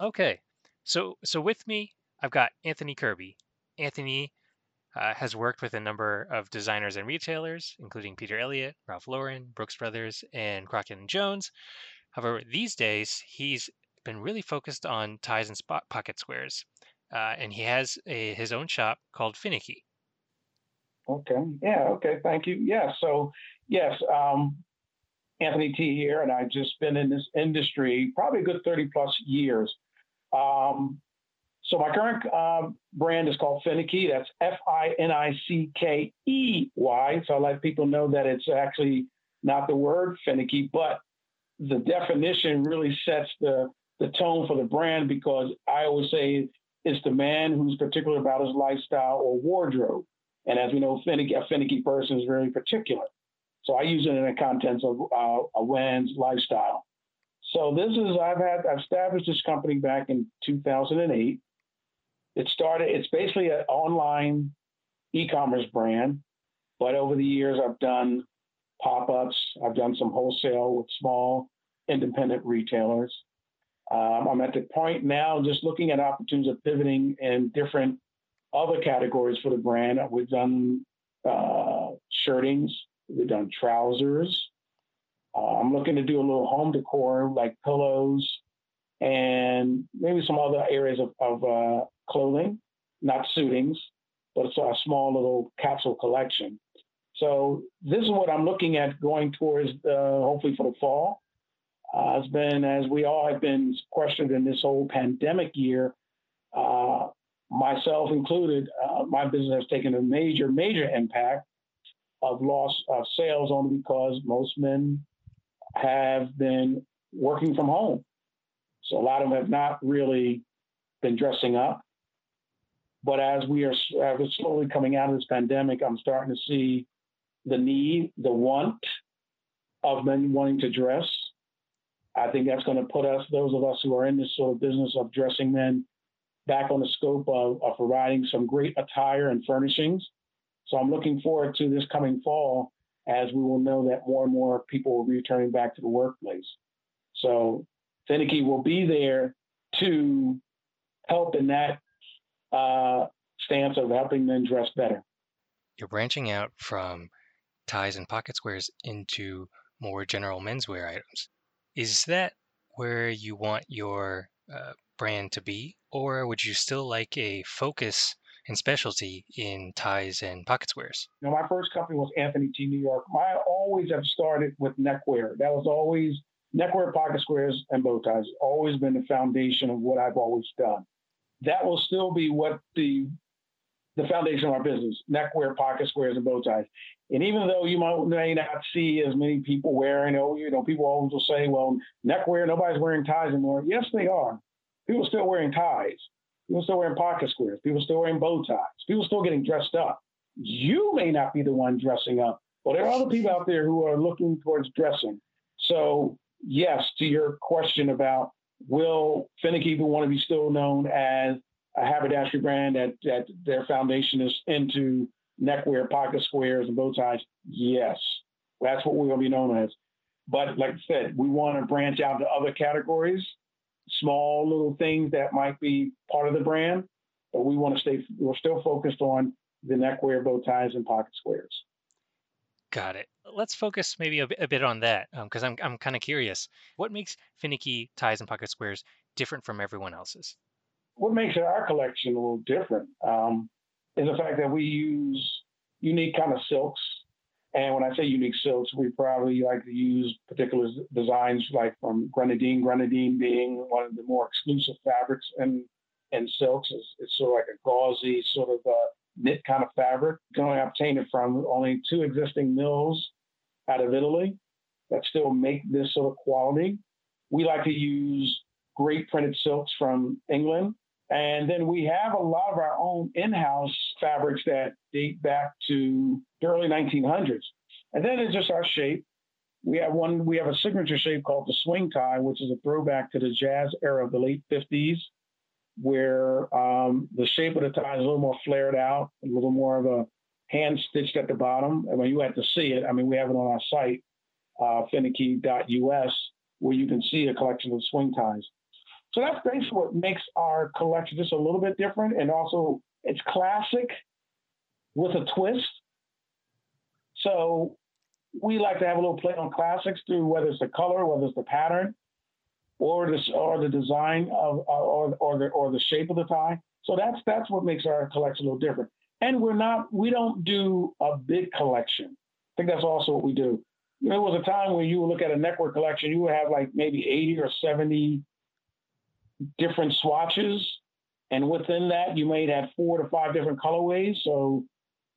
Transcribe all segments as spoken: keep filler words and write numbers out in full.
Okay, so so with me, I've got Anthony Kirby. Anthony uh, has worked with a number of designers and retailers, including Peter Elliott, Ralph Lauren, Brooks Brothers, and Crockett and Jones. However, these days, he's been really focused on ties and spot pocket squares, uh, and he has a, his own shop called FINICKEY. Okay, yeah, okay, thank you. Yeah, so, yes, um, Anthony T. here, and I've just been in this industry probably a good thirty plus years. Um, so my current uh, brand is called FINICKEY. That's F I N I C K E Y. So I let people know that it's actually not the word finicky, but the definition really sets the, the tone for the brand, because I always say it's the man who's particular about his lifestyle or wardrobe. And as we know, finicky, a finicky person is very particular. So I use it in the contents of uh, a man's lifestyle. So this is, I've had, I've established this company back in two thousand eight. It started, it's basically an online e-commerce brand, but over the years I've done pop-ups, I've done some wholesale with small independent retailers. Um, I'm at the point now just looking at opportunities of pivoting in different other categories for the brand. We've done uh, shirtings, we've done trousers. Uh, I'm looking to do a little home decor like pillows and maybe some other areas of, of uh, clothing, not suitings, but it's a small little capsule collection. So this is what I'm looking at going towards, uh, hopefully for the fall. Uh, it's been, as we all have been questioned in this whole pandemic year, uh, myself included, uh, my business has taken a major, major impact of loss of sales only because most men have been working from home. So a lot of them have not really been dressing up. But as we are as we're slowly coming out of this pandemic, I'm starting to see the need, the want of men wanting to dress. I think that's going to put us, those of us who are in this sort of business of dressing men, back on the scope of, of providing some great attire and furnishings. So I'm looking forward to this coming fall, as we will know that more and more people will be returning back to the workplace. So FINICKEY will be there to help in that uh, stance of helping men dress better. You're branching out from ties and pocket squares into more general menswear items. Is that where you want your uh, brand to be, or would you still like a focus and specialty in ties and pocket squares? You know, my first company was Anthony T. New York. I always have started with neckwear. That was always neckwear, pocket squares, and bow ties. Always been the foundation of what I've always done. That will still be what the the foundation of our business, neckwear, pocket squares, and bow ties. And even though you might, may not see as many people wearing, oh, you know, people always will say, well, neckwear, nobody's wearing ties anymore. Yes, they are. People are still wearing ties. People are still wearing pocket squares. People are still wearing bow ties. People are still getting dressed up. You may not be the one dressing up, but there are other people out there who are looking towards dressing. So, yes, to your question about will FINICKEY want to be still known as a haberdashery brand that, that their foundation is into neckwear, pocket squares, and bow ties? Yes, that's what we're going to be known as. But like I said, we want to branch out to other categories, small little things that might be part of the brand, but we want to stay, we're still focused on the neckwear, bow ties, and pocket squares. Got it. Let's focus maybe a, a bit on that, because um, I'm, I'm kind of curious. What makes FINICKEY ties and pocket squares different from everyone else's? What makes our collection a little different um, is the fact that we use unique kind of silks. And when I say unique silks, we probably like to use particular designs like from Grenadine, Grenadine being one of the more exclusive fabrics and, and silks. It's, it's sort of like a gauzy sort of uh, knit kind of fabric. You can only obtain it from only two existing mills out of Italy that still make this sort of quality. We like to use great printed silks from England. And then we have a lot of our own in-house fabrics that date back to the early nineteen hundreds. And then it's just our shape. We have one, we have a signature shape called the swing tie, which is a throwback to the jazz era of the late fifties, where um, the shape of the tie is a little more flared out, a little more of a hand-stitched at the bottom. I mean, you have to see it. I mean, we have it on our site, uh, finickey dot U S, where you can see a collection of swing ties. So that's basically what makes our collection just a little bit different. And also it's classic with a twist. So we like to have a little play on classics through whether it's the color, whether it's the pattern, or the, or the design of, or, or the, or the shape of the tie. So that's, that's what makes our collection a little different. And we're not, we don't do a big collection. I think that's also what we do. There was a time where you would look at a neckwear collection, you would have like maybe eighty or seventy different swatches. And within that, you might have four to five different colorways. So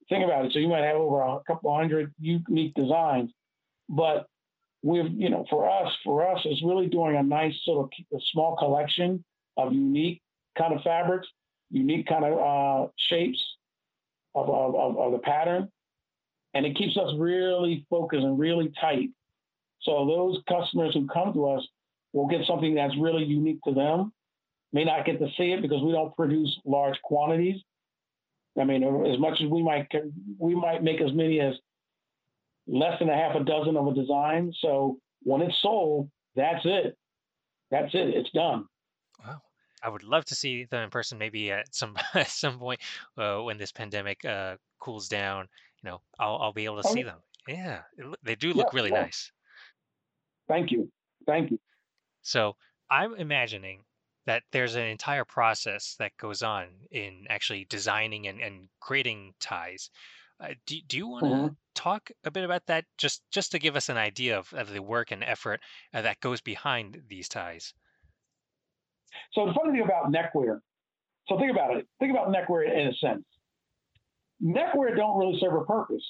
think about it. So you might have over a couple hundred unique designs. But we've, you know, for us, for us, it's really doing a nice sort of small collection of unique kind of fabrics, unique kind of uh, shapes of, of, of the pattern. And it keeps us really focused and really tight. So those customers who come to us will get something that's really unique to them. May not get to see it because we don't produce large quantities. I mean, as much as we might, we might make as many as less than a half a dozen of a design. So when it's sold, that's it. That's it. It's done. Wow. I would love to see them in person maybe at some at some point uh, when this pandemic uh, cools down. You know, I'll, I'll be able to see them. Yeah, they do look yeah, really yeah. nice. Thank you. Thank you. So I'm imagining that there's an entire process that goes on in actually designing and, and creating ties. Uh, do, do you want to mm-hmm. talk a bit about that? Just just to give us an idea of, of the work and effort uh, that goes behind these ties. So the funny thing about neckwear, so think about it. Think about neckwear in a sense. Neckwear don't really serve a purpose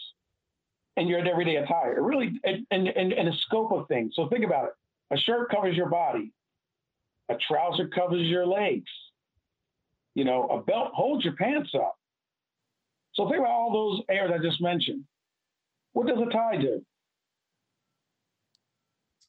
in your everyday attire. It really, in, in, in the scope of things. So think about it. A shirt covers your body. A trouser covers your legs. You know, a belt holds your pants up. So think about all those areas I just mentioned. What does a tie do?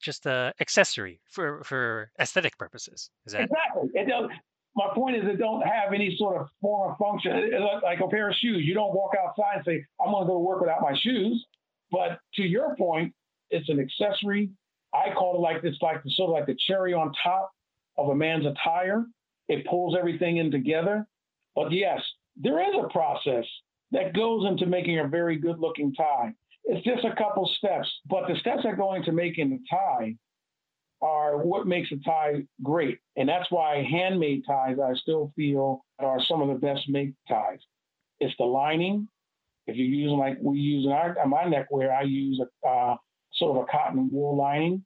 Just an accessory for, for aesthetic purposes. Is that exactly? It does. My point is, it don't have any sort of form or function. It's like a pair of shoes. You don't walk outside and say, I'm going to go to work without my shoes. But to your point, it's an accessory. I call it like this, like the, sort of like the cherry on top of a man's attire. It pulls everything in together. But yes, there is a process that goes into making a very good looking tie. It's just a couple steps, but the steps that go into making the tie are what makes a tie great. And that's why handmade ties, I still feel, are some of the best made ties. It's the lining. If you're using, like we use in our, my neckwear, I use a uh, sort of a cotton wool lining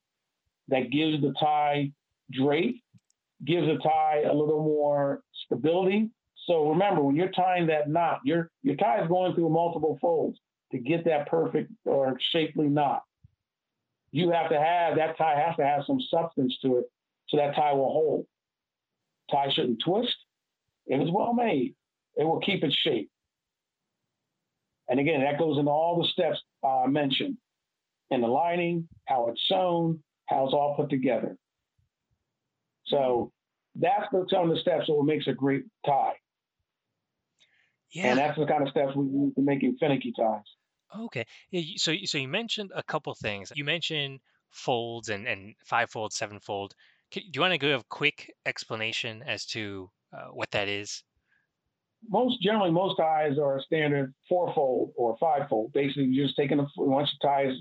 that gives the tie drape, gives the tie a little more stability. So remember, when you're tying that knot, your, your tie is going through multiple folds to get that perfect or shapely knot. You have to have, that tie has to have some substance to it so that tie will hold. Tie shouldn't twist. If it's well made, it will keep its shape. And again, that goes into all the steps I uh, mentioned. In the lining, how it's sewn, how it's all put together. So that's the, some of the steps that what makes a great tie. Yeah. And that's the kind of steps we need to make in finicky ties. Okay. So so you mentioned a couple things. You mentioned folds and, and five-fold, seven-fold. Do you want to give a quick explanation as to uh, what that is? Most generally, most ties are a standard four-fold or five-fold. Basically, you're just taking a, once the tie is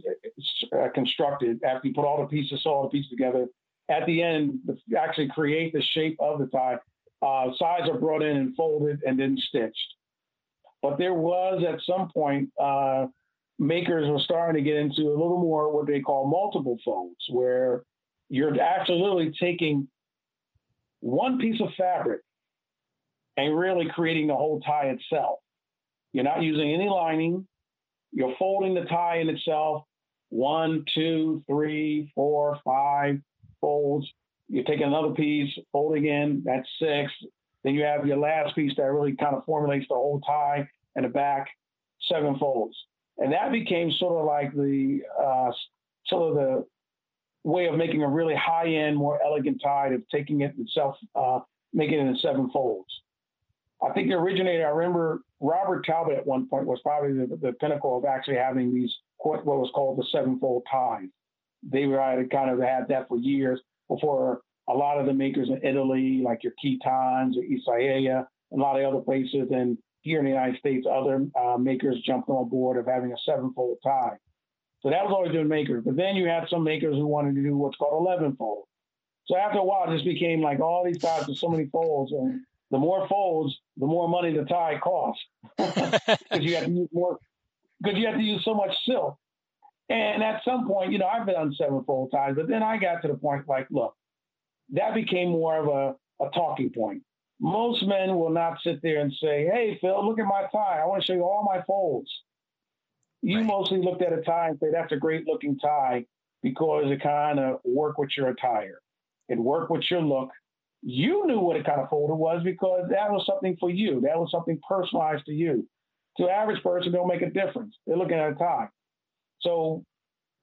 uh, constructed, after you put all the pieces, sew all the pieces together, at the end, you actually create the shape of the tie. Uh, sides are brought in and folded and then stitched. But there was, at some point, uh, makers were starting to get into a little more what they call multiple folds, where you're actually literally taking one piece of fabric and really creating the whole tie itself. You're not using any lining. You're folding the tie in itself. One, two, three, four, five folds. You're taking another piece, folding in, that's six. Then you have your last piece that really kind of formulates the whole tie and the back, seven folds. And that became sort of like the uh, sort of the way of making a really high-end, more elegant tie, of taking it itself, uh, making it in seven folds. I think the originator, I remember Robert Talbot at one point was probably the, the pinnacle of actually having these, what was called the seven-fold ties. They were, I had kind of had that for years before a lot of the makers in Italy, like your Keitans or Isaiah, and a lot of other places. And here in the United States, other uh, makers jumped on board of having a seven-fold tie. So that was always doing makers. But then you had some makers who wanted to do what's called eleven-fold. So after a while, it just became like all these ties with so many folds. And the more folds, the more money the tie costs. Because you have to use more, because you have to use so much silk. And at some point, you know, I've been on seven-fold ties, but then I got to the point like, look, that became more of a, a talking point. Most men will not sit there and say, hey, Phil, look at my tie. I want to show you all my folds. You right. mostly looked at a tie and said, that's a great-looking tie because it kind of worked with your attire. It worked with your look. You knew what a kind of fold it was because that was something for you. That was something personalized to you. To an average person, it don't make a difference. They're looking at a tie. So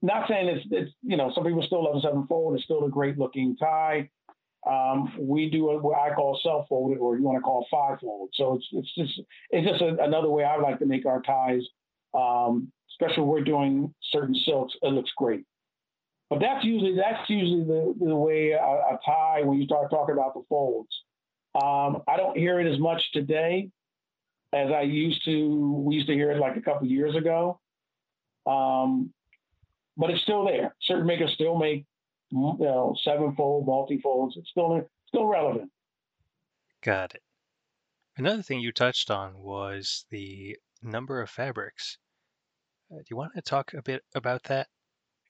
not saying it's, it's, you know, some people still love a seven-fold. It's still a great-looking tie. Um, we do what I call self-folded, or you want to call five-fold. So it's it's just it's just a, another way I like to make our ties, um, especially when we're doing certain silks. It looks great. But that's usually that's usually the, the way a, a tie, when you start talking about the folds. Um, I don't hear it as much today as I used to. We used to hear it like a couple years ago. Um, but it's still there. Certain makers still make, you know, seven-fold, multi-folds. It's still still relevant. Got it. Another thing you touched on was the number of fabrics. Uh, do you want to talk a bit about that?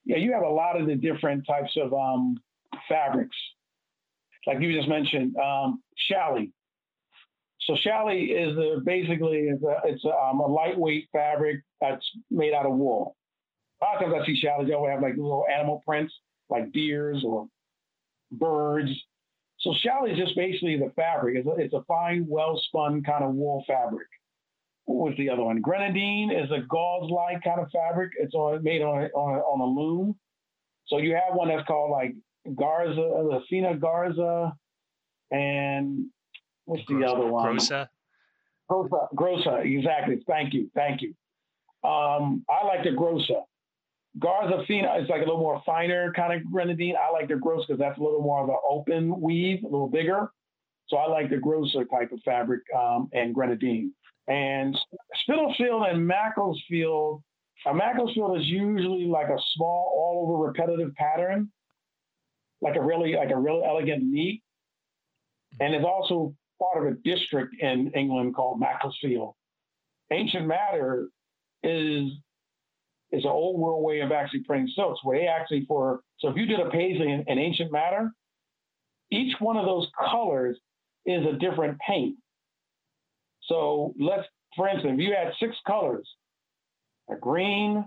Yeah, you have a lot of the different types of um, fabrics. Like you just mentioned, um, challis. So challis is a, basically is a, it's a, um, a lightweight fabric that's made out of wool. A lot of times I see challis, they always have like little animal prints, like deers or birds. So challis is just basically the fabric. It's a, it's a fine, well-spun kind of wool fabric. What was the other one? Grenadine is a gauze-like kind of fabric. It's on, made on a, on, a, on a loom. So you have one that's called like Garza Fina, Garza, and what's the Grossa, other one? Grossa. Grossa. Grossa, exactly. Thank you. Thank you. Um, I like the Grossa. Garza Fina is like a little more finer kind of grenadine. I like the Grossa because that's a little more of an open weave, a little bigger. So I like the Grossa type of fabric um, and grenadine. And Spitalfield and Macclesfield, uh, Macclesfield is usually like a small, all-over repetitive pattern, like a really, like a really elegant neat. And it's also part of a district in England called Macclesfield. Ancient Matter is is an old world way of actually printing silks, where they actually for so if you did a paisley in, in Ancient Matter, each one of those colors is a different paint. So let's, for instance, if you had six colors, a green,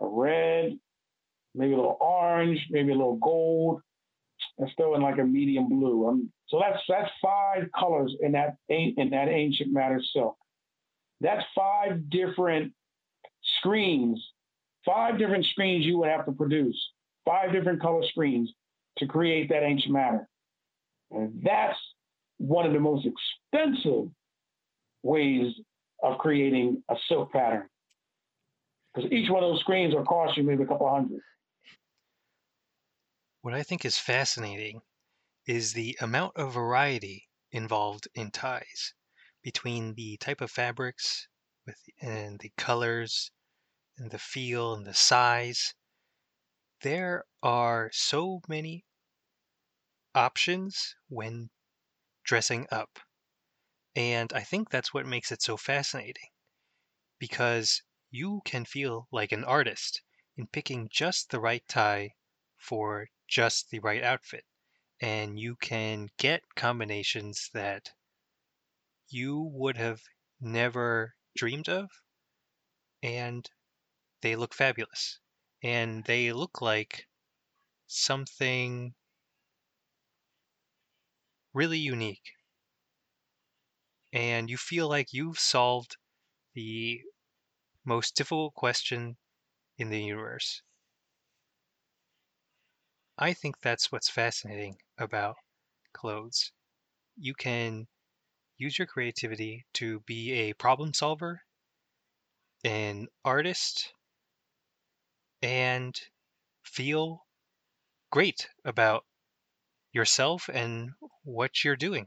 a red, maybe a little orange, maybe a little gold, and still in like a medium blue. Um, so that's that's five colors in that in that Ancient Matter silk. That's five different screens, five different screens you would have to produce, five different color screens to create that Ancient Matter. And that's one of the most expensive ways of creating a silk pattern, because each one of those screens will cost you maybe a couple hundred. What I think is fascinating is the amount of variety involved in ties between the type of fabrics with and the colors and the feel and the size. There are so many options when dressing up. And I think that's what makes it so fascinating, because you can feel like an artist in picking just the right tie for just the right outfit. And you can get combinations that you would have never dreamed of, and they look fabulous. And they look like something really unique. And you feel like you've solved the most difficult question in the universe. I think that's what's fascinating about clothes. You can use your creativity to be a problem solver, an artist, and feel great about yourself and what you're doing?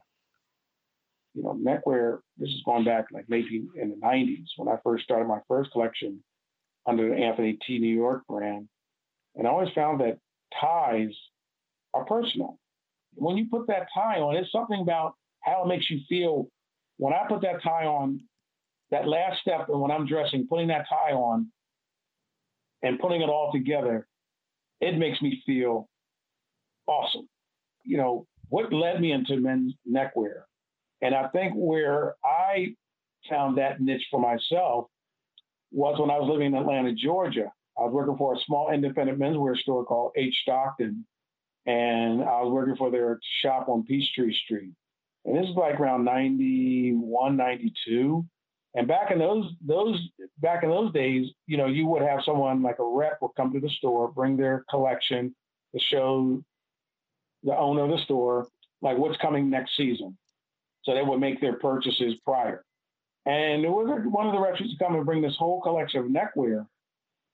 You know, neckwear, this is going back like late in the nineties when I first started my first collection under the Anthony T. New York brand. And I always found that ties are personal. When you put that tie on, it's something about how it makes you feel. When I put that tie on, that last step, and when I'm dressing, putting that tie on and putting it all together, it makes me feel awesome. You know, what led me into men's neckwear? And I think where I found that niche for myself was when I was living in Atlanta, Georgia. I was working for a small independent menswear store called H. Stockton, and I was working for their shop on Peachtree Street. And this is like around ninety-one, ninety-two. And back in those those back in those days, you know, you would have someone like a rep would come to the store, bring their collection to show the owner of the store, like what's coming next season. So they would make their purchases prior. And there was one of the reps who come and bring this whole collection of neckwear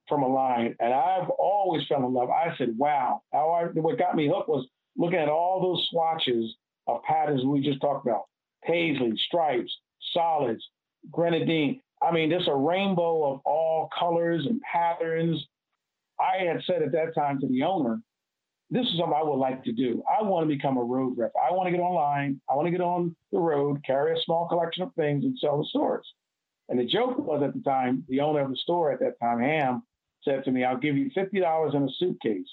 from a line. And I've always fell in love. I said, wow. How I, what got me hooked was looking at all those swatches of patterns we just talked about. Paisley, stripes, solids, Grenadine. I mean, there's a rainbow of all colors and patterns. I had said at that time to the owner, this is something I would like to do. I want to become a road rep. I want to get online. I want to get on the road, carry a small collection of things and sell the stores. And the joke was at the time, the owner of the store at that time, Ham, said to me, I'll give you fifty dollars in a suitcase.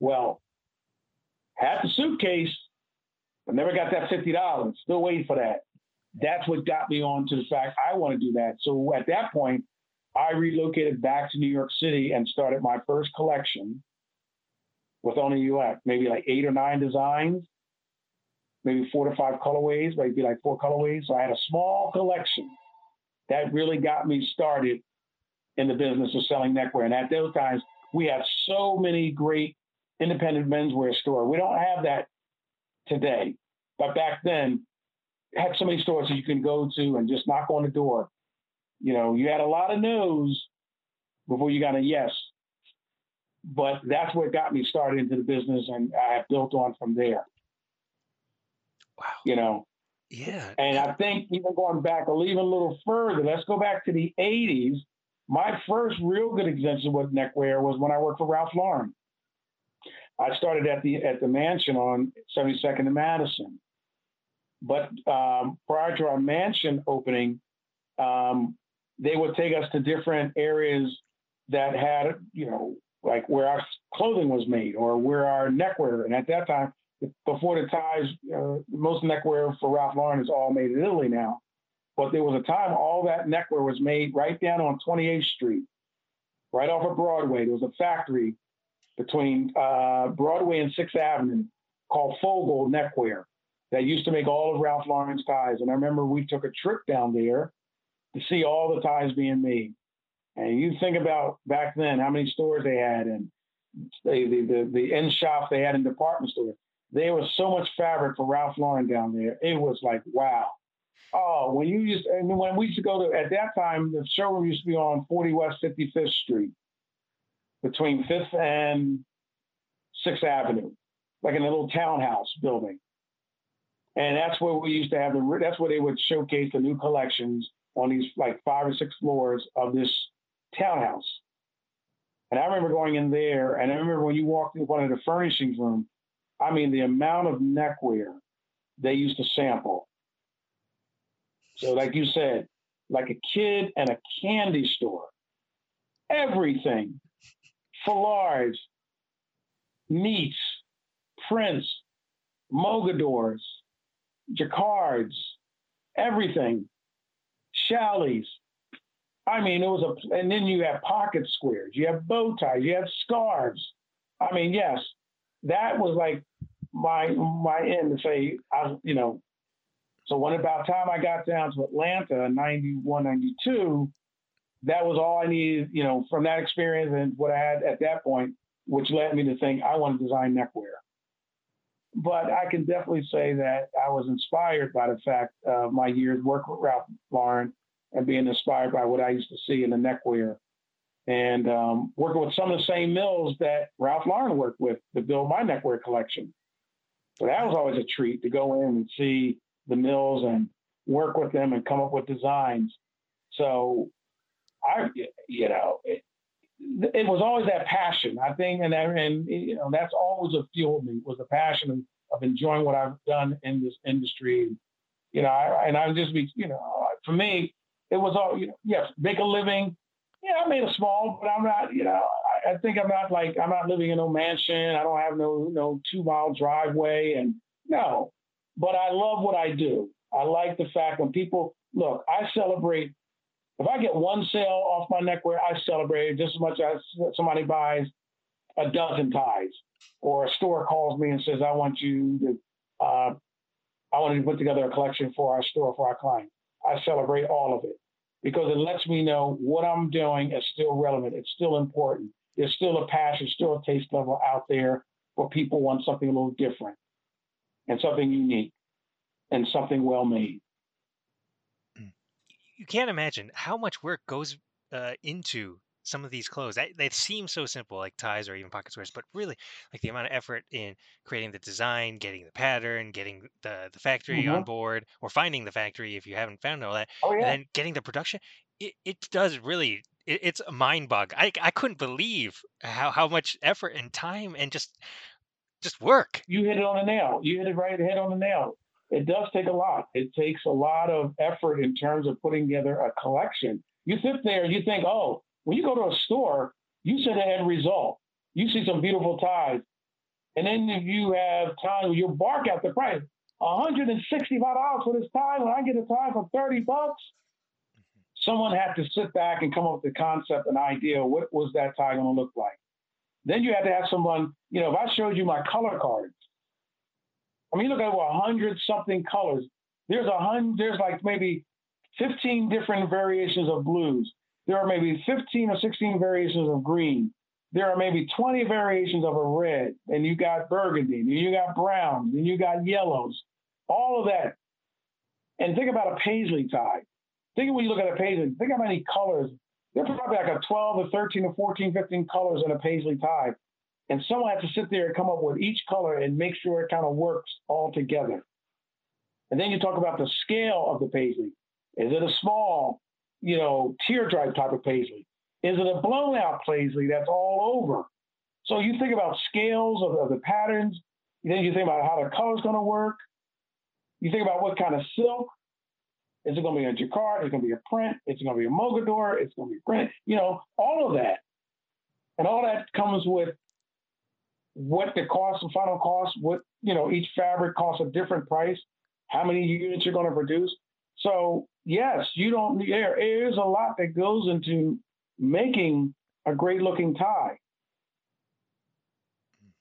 Well, had the suitcase, but never got that fifty dollars. Still waiting for that. That's what got me on to the fact I want to do that. So at that point, I relocated back to New York City and started my first collection with only U X, maybe like eight or nine designs, maybe four to five colorways, maybe like four colorways. So I had a small collection that really got me started in the business of selling neckwear. And at those times, we had so many great independent menswear stores. We don't have that today, but back then, had so many stores that you can go to and just knock on the door. You know, you had a lot of no's before you got a yes. But that's what got me started into the business, and I have built on from there. Wow. You know? Yeah. And I think even going back, or even a little further, let's go back to the eighties. My first real good extension with neckwear was when I worked for Ralph Lauren. I started at the at the mansion on seventy-second and Madison. But um, prior to our mansion opening, um, they would take us to different areas that had, you know, like where our clothing was made or where our neckwear. And at that time, before the ties, uh, most neckwear for Ralph Lauren is all made in Italy now. But there was a time all that neckwear was made right down on twenty-eighth Street, right off of Broadway. There was a factory between uh, Broadway and sixth Avenue called Fogel Neckwear that used to make all of Ralph Lauren's ties. And I remember we took a trip down there to see all the ties being made. And you think about back then how many stores they had and they, the, the, the end shop they had in department stores. There was so much fabric for Ralph Lauren down there. It was like, wow. Oh, when you used, and when we used to go to, at that time, the showroom used to be on forty West fifty-fifth Street between fifth and sixth Avenue, like in a little townhouse building. And that's where we used to have the, that's where they would showcase the new collections on these like five or six floors of this townhouse. And I remember going in there, and I remember when you walked into one of the furnishings room, I mean, the amount of neckwear they used to sample. So like you said, like a kid and a candy store, everything, foulards, meats, prints, mogadors, jacquards, everything, chalets. I mean, it was a, and then you have pocket squares, you have bow ties, you have scarves. I mean, yes, that was like my my end to say, I, you know. So when about time I got down to Atlanta in ninety-one, ninety-two, that was all I needed, you know, from that experience and what I had at that point, which led me to think I want to design neckwear. But I can definitely say that I was inspired by the fact of my years working with Ralph Lauren and being inspired by what I used to see in the neckwear and um, working with some of the same mills that Ralph Lauren worked with to build my neckwear collection. So that was always a treat to go in and see the mills and work with them and come up with designs. So I, you know, it, it was always that passion, I think. And, and you know, that's always what fueled me, was the passion of enjoying what I've done in this industry. You know, I, and I would just be, you know, for me, it was all, you know, yes, make a living. Yeah, I made a small, but I'm not, you know, I, I think I'm not like, I'm not living in no mansion. I don't have no, no two mile driveway and no, but I love what I do. I like the fact when people, look, I celebrate, if I get one sale off my neckwear, I celebrate it just as much as somebody buys a dozen ties or a store calls me and says, I want you to, uh, I want to put together a collection for our store, for our client. I celebrate all of it, because it lets me know what I'm doing is still relevant. It's still important. There's still a passion, still a taste level out there where people want something a little different and something unique and something well-made. You can't imagine how much work goes uh, into some of these clothes. That, they seem so simple, like ties or even pocket squares, but really, like the amount of effort in creating the design, getting the pattern, getting the, the factory mm-hmm. on board, or finding the factory if you haven't found all that, oh, yeah. and then getting the production. It, it does really, it, it's a mind bug. I, I couldn't believe how, how much effort and time and just just work. You hit it on the nail. You hit it right head on the nail. It does take a lot. It takes a lot of effort in terms of putting together a collection. You sit there and you think, oh, when you go to a store, you see the end result. You see some beautiful ties. And then if you have time, you bark at the price. one hundred sixty-five dollars for this tie, when I get a tie for thirty bucks, someone had to sit back and come up with the concept and idea of what was that tie going to look like. Then you had to have someone, you know, if I showed you my color cards, I mean, look at over one hundred something colors. There's a hundred, there's like maybe fifteen different variations of blues. There are maybe fifteen or sixteen variations of green. There are maybe twenty variations of a red, and you got burgundy, and you got browns, and you got yellows, all of that. And think about a paisley tie. Think when you look at a paisley, think how many colors. There's probably like a twelve or thirteen or fourteen, fifteen colors in a paisley tie. And someone has to sit there and come up with each color and make sure it kind of works all together. And then you talk about the scale of the paisley. Is it a small, you know, teardrop type of paisley? Is it a blown out paisley that's all over? So you think about scales of, of the patterns. Then you think about how the color's going to work. You think about what kind of silk. Is it going to be a jacquard? Is it going to be a print? Is it going to be a mogador? It's going to be a print. You know, all of that. And all that comes with what the cost, the final cost, what, you know, each fabric costs a different price, how many units you're going to produce. So yes, you don't, there is a lot that goes into making a great looking tie.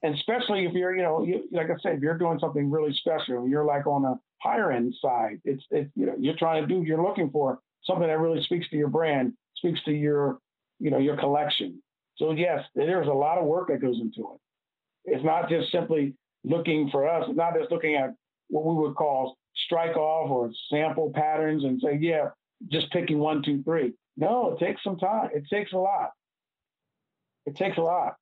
And especially if you're, you know, you, like I said, if you're doing something really special, you're like on a higher end side, it's, it's, you know, you're trying to do, you're looking for something that really speaks to your brand, speaks to your, you know, your collection. So yes, there's a lot of work that goes into it. It's not just simply looking for us, it's not just looking at what we would call strike off or sample patterns and say, yeah, just picking one, two, three. No, it takes some time. It takes a lot. It takes a lot.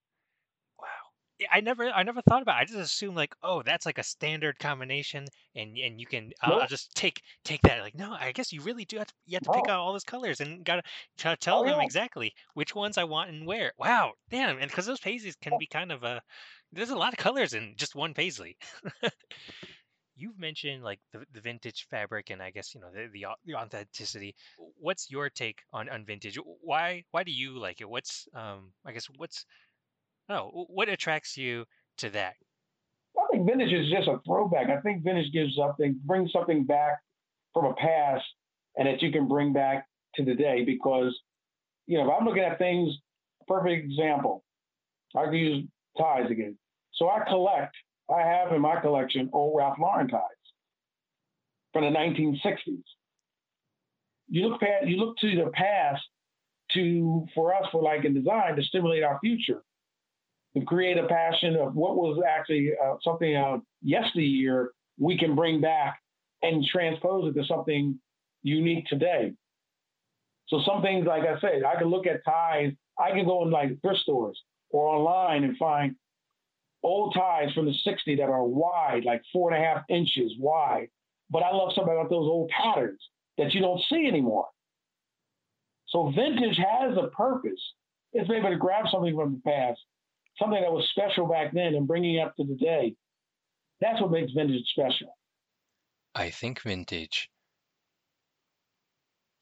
Wow. I never I never thought about it. I just assumed like, oh, that's like a standard combination and, and you can I'll, nope. I'll just take take that. Like, no, I guess you really do have to you have to oh. pick out all those colors and gotta t- tell oh, them yeah. exactly which ones I want and where. Wow, damn. And because those paisies can oh. be kind of a there's a lot of colors in just one paisley. You've mentioned like the, the vintage fabric and I guess, you know, the, the the authenticity. What's your take on, on vintage? Why why do you like it? What's um I guess what's oh what attracts you to that? I think vintage is just a throwback. I think vintage gives something, brings something back from a past and that you can bring back to today because, you know, if I'm looking at things, perfect example, I could use ties again. So I collect, I have in my collection old Ralph Lauren ties from the nineteen sixties. You look past, you look to the past to, for us, for like in design, to stimulate our future, to create a passion of what was actually uh, something of uh, yesteryear we can bring back and transpose it to something unique today. So some things, like I said, I can look at ties, I can go in like thrift stores or online and find old ties from the sixties that are wide, like four and a half inches wide. But I love something about those old patterns that you don't see anymore. So vintage has a purpose. It's able to grab something from the past, something that was special back then and bringing it up to today. That's what makes vintage special. I think vintage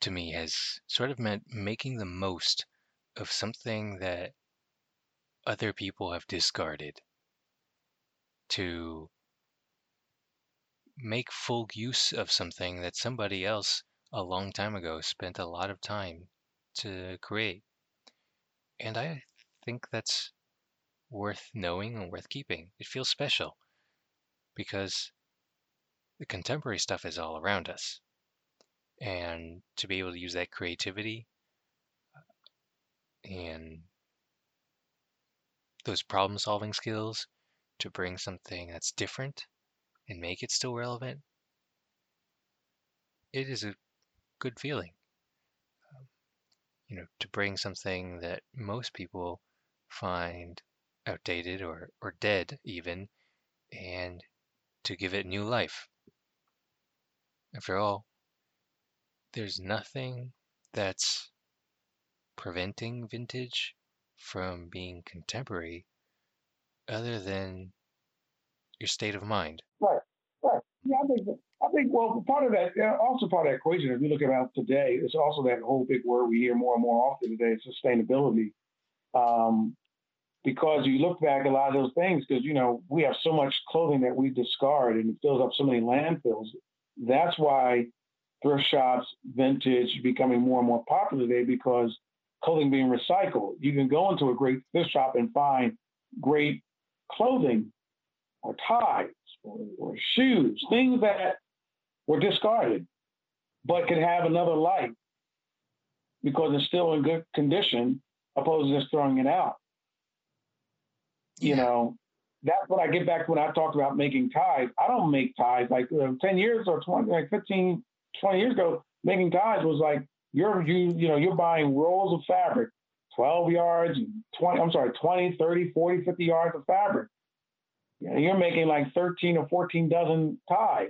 to me has sort of meant making the most of something that other people have discarded, to make full use of something that somebody else a long time ago spent a lot of time to create. And I think that's worth knowing and worth keeping. It feels special because the contemporary stuff is all around us. And to be able to use that creativity and those problem-solving skills to bring something that's different and make it still relevant, it is a good feeling. Um, you know, to bring something that most people find outdated or, or dead even, and to give it new life. After all, there's nothing that's preventing vintage from being contemporary other than your state of mind. Right, right. Yeah, I think, I think well, part of that, yeah, also part of that equation, if you look about today, it's also that whole big word we hear more and more often today, sustainability. Um, because you look back a lot of those things, because, you know, we have so much clothing that we discard and it fills up so many landfills. That's why thrift shops, vintage, is becoming more and more popular today, because clothing being recycled. You can go into a great thrift shop and find great clothing or ties or, or shoes, things that were discarded but could have another life because it's still in good condition opposed to just throwing it out. You know, that's what I get back when I talk about making ties. I don't make ties. Like uh, ten years or twenty, like fifteen, twenty years ago, making ties was like, You're you you know you're buying rolls of fabric, twelve yards, twenty. I'm sorry, twenty, thirty, forty, fifty yards of fabric. You know, you're making like thirteen or fourteen dozen ties.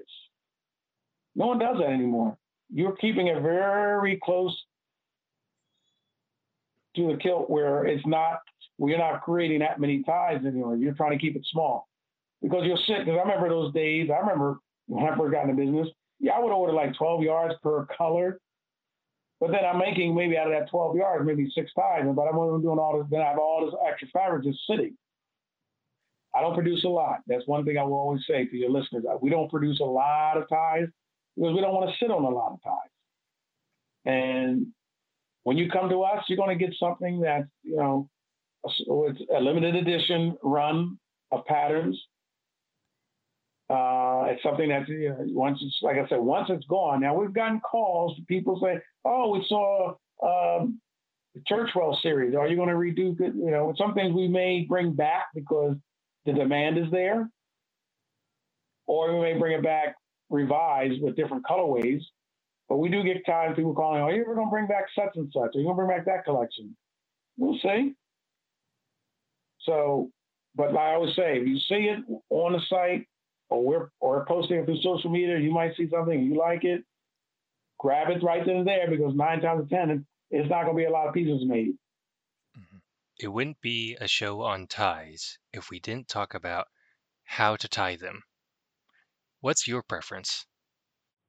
No one does that anymore. You're keeping it very close to the kilt, where it's not where you're not creating that many ties anymore. You're trying to keep it small because you're sick. Because I remember those days. I remember when I first got into business. Yeah, I would order like twelve yards per color. But then I'm making maybe out of that twelve yards, maybe six ties. But I'm doing all this. Then I have all this extra fabric just sitting. I don't produce a lot. That's one thing I will always say to your listeners. We don't produce a lot of ties because we don't want to sit on a lot of ties. And when you come to us, you're going to get something that's, you know, it's a limited edition run of patterns. Uh, it's something that's, you know, once it's, like I said, once it's gone. Now, we've gotten calls from people saying, oh, we saw um, the Churchwell series. Are you going to redo good? You know, some things we may bring back because the demand is there. Or we may bring it back revised with different colorways. But we do get tired of people calling, oh, yeah, we're going to bring back such and such. Are you going to bring back that collection? We'll see. So, but like I always say, if you see it on the site, or we're or posting it through social media, you might see something, you like it, grab it right then and there, because nine times out of ten, it's not going to be a lot of pieces made. It wouldn't be a show on ties if we didn't talk about how to tie them. What's your preference?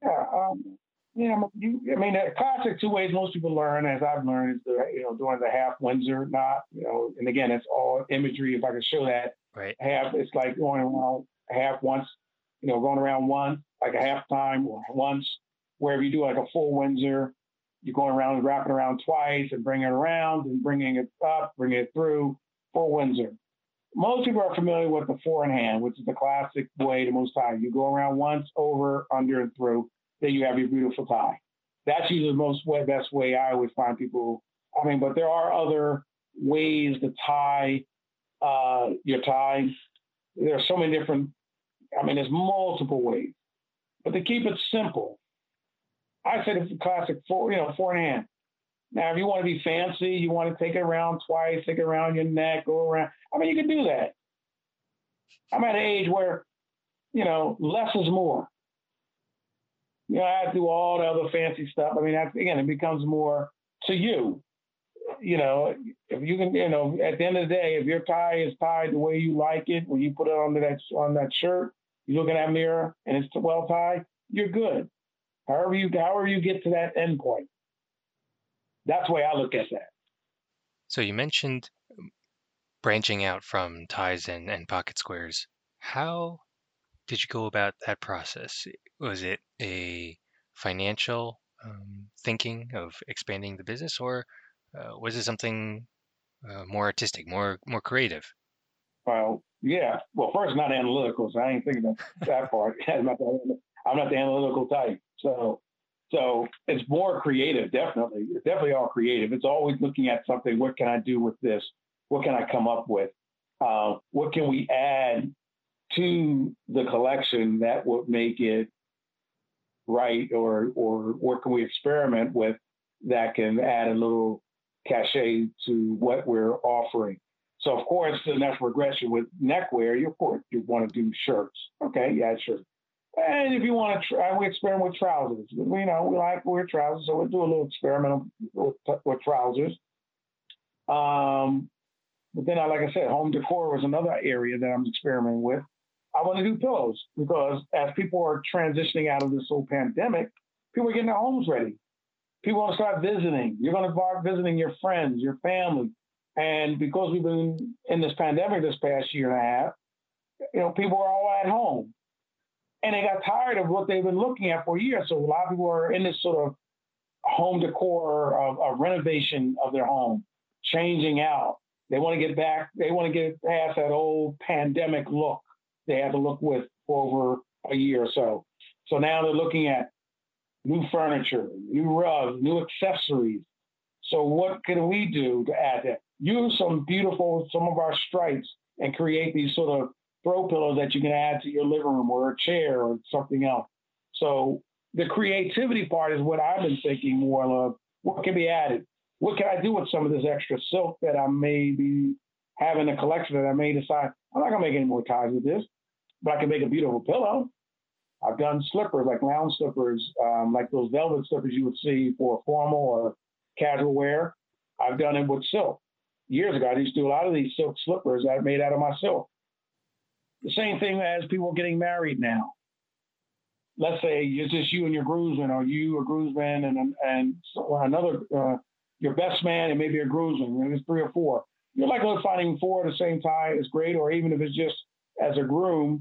Yeah, um, you know, you, I mean, the classic two ways most people learn, as I've learned, is the, you know, doing the half Windsor knot, you know, and again, it's all imagery. If I could show that, right, half, it's like going around. Half once, you know, going around one, like a half time or once, wherever you do like a full Windsor, you're going around and wrapping around twice and bringing it around and bringing it up, bringing it through, full Windsor. Most people are familiar with the four in hand, which is the classic way to most ties. You go around once, over, under, and through, then you have your beautiful tie. That's usually the most way, best way I always find people. I mean, but there are other ways to tie uh, your tie. There are so many different. I mean, there's multiple ways, but to keep it simple, I said it's a classic four, you know, four in hand. Now, if you want to be fancy, you want to take it around twice, take it around your neck, go around. I mean, you can do that. I'm at an age where, you know, less is more. You know, I do all the other fancy stuff. I mean, I, again, it becomes more to you. You know, if you can, you know, at the end of the day, if your tie is tied the way you like it, when you put it on that on that shirt, you look in that mirror and it's well tied, you're good. However you however you get to that end point, that's the way I look at that. So you mentioned branching out from ties and, and pocket squares. How did you go about that process? Was it a financial um, thinking of expanding the business, or Uh, was it something uh, more artistic, more more creative? Well, yeah. Well, first, not analytical, so I ain't thinking of that part. I'm not the, I'm not the analytical type. So so it's more creative, definitely. It's definitely all creative. It's always looking at something. What can I do with this? What can I come up with? Uh, what can we add to the collection that would make it right? Or, or what can we experiment with that can add a little cachet to what we're offering? So of course, the next progression with neckwear, you of course you want to do shirts, okay? Yeah, shirts. And if you want to try, we experiment with trousers. We you know we like wear trousers, so we'll do a little experimental with, with trousers. Um, but then, I, like I said, home decor was another area that I'm experimenting with. I want to do pillows because as people are transitioning out of this whole pandemic, people are getting their homes ready. People want to start visiting. You're going to start visiting your friends, your family. And because we've been in this pandemic this past year and a half, you know, people are all at home. And they got tired of what they've been looking at for years. So a lot of people are in this sort of home decor, of a renovation of their home, changing out. They want to get back. They want to get past that old pandemic look they had to look with for over a year or so. So now they're looking at new furniture, new rugs, new accessories. So what can we do to add that? Use some beautiful, some of our stripes and create these sort of throw pillows that you can add to your living room or a chair or something else. So the creativity part is what I've been thinking more of. What can be added? What can I do with some of this extra silk that I may be having a collection that I may decide, I'm not going to make any more ties with this, but I can make a beautiful pillow. I've done slippers, like lounge slippers, um, like those velvet slippers you would see for formal or casual wear. I've done it with silk. Years ago, I used to do a lot of these silk slippers that I made out of my silk. The same thing as people getting married now. Let's say it's just you and your groomsman, or you, a groomsman, and and another, uh, your best man, and maybe a groomsman, and it's three or four. You're likely finding four at the same time is great, or even if it's just as a groom,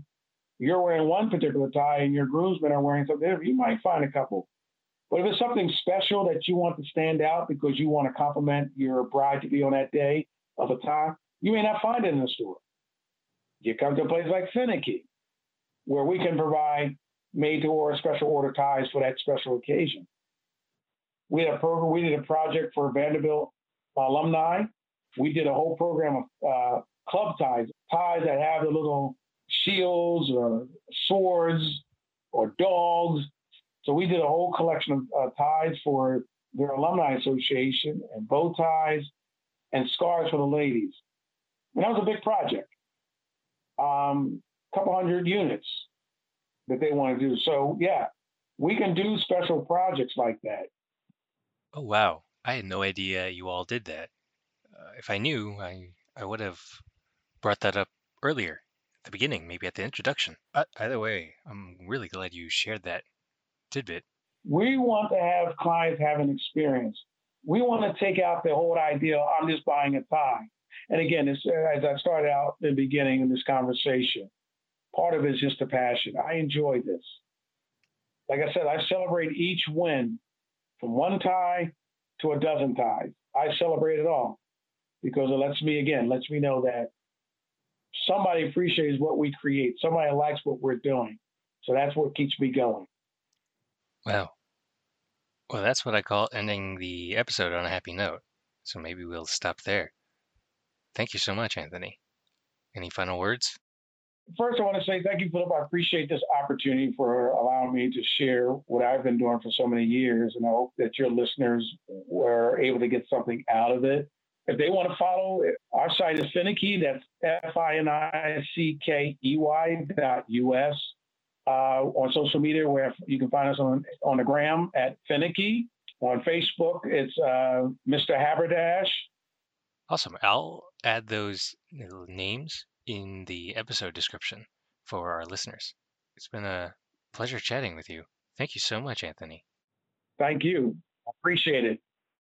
you're wearing one particular tie and your groomsmen are wearing something different, you might find a couple. But if it's something special that you want to stand out because you want to compliment your bride-to-be on that day of a tie, you may not find it in the store. You come to a place like FINICKEY, where we can provide made-to-order, special-order ties for that special occasion. We had a program, we did a project for Vanderbilt alumni. We did a whole program of uh, club ties, ties that have a little shields or swords or dogs. So we did a whole collection of uh, ties for their alumni association, and bow ties and scarves for the ladies. And that was a big project. Um, a couple hundred units that they want to do. So yeah, we can do special projects like that. Oh, wow. I had no idea you all did that. Uh, if I knew, I, I would have brought that up earlier. The beginning, maybe at the introduction. But either way, I'm really glad you shared that tidbit. We want to have clients have an experience. We want to take out the whole idea, I'm just buying a tie. And again, it's, as I started out in the beginning of this conversation, part of it is just a passion. I enjoy this. Like I said, I celebrate each win, from one tie to a dozen ties. I celebrate it all because it lets me, again, lets me know that somebody appreciates what we create. Somebody likes what we're doing. So that's what keeps me going. Wow. Well, that's what I call ending the episode on a happy note. So maybe we'll stop there. Thank you so much, Anthony. Any final words? First, I want to say thank you, Philip. I appreciate this opportunity for allowing me to share what I've been doing for so many years. And I hope that your listeners were able to get something out of it. If they want to follow, our site is Finickey. That's F I N I C K E Y dot U S. Uh, on social media, where you can find us on, on the gram at Finickey. On Facebook, it's uh, Mister Haberdash. Awesome. I'll add those names in the episode description for our listeners. It's been a pleasure chatting with you. Thank you so much, Anthony. Thank you. I appreciate it.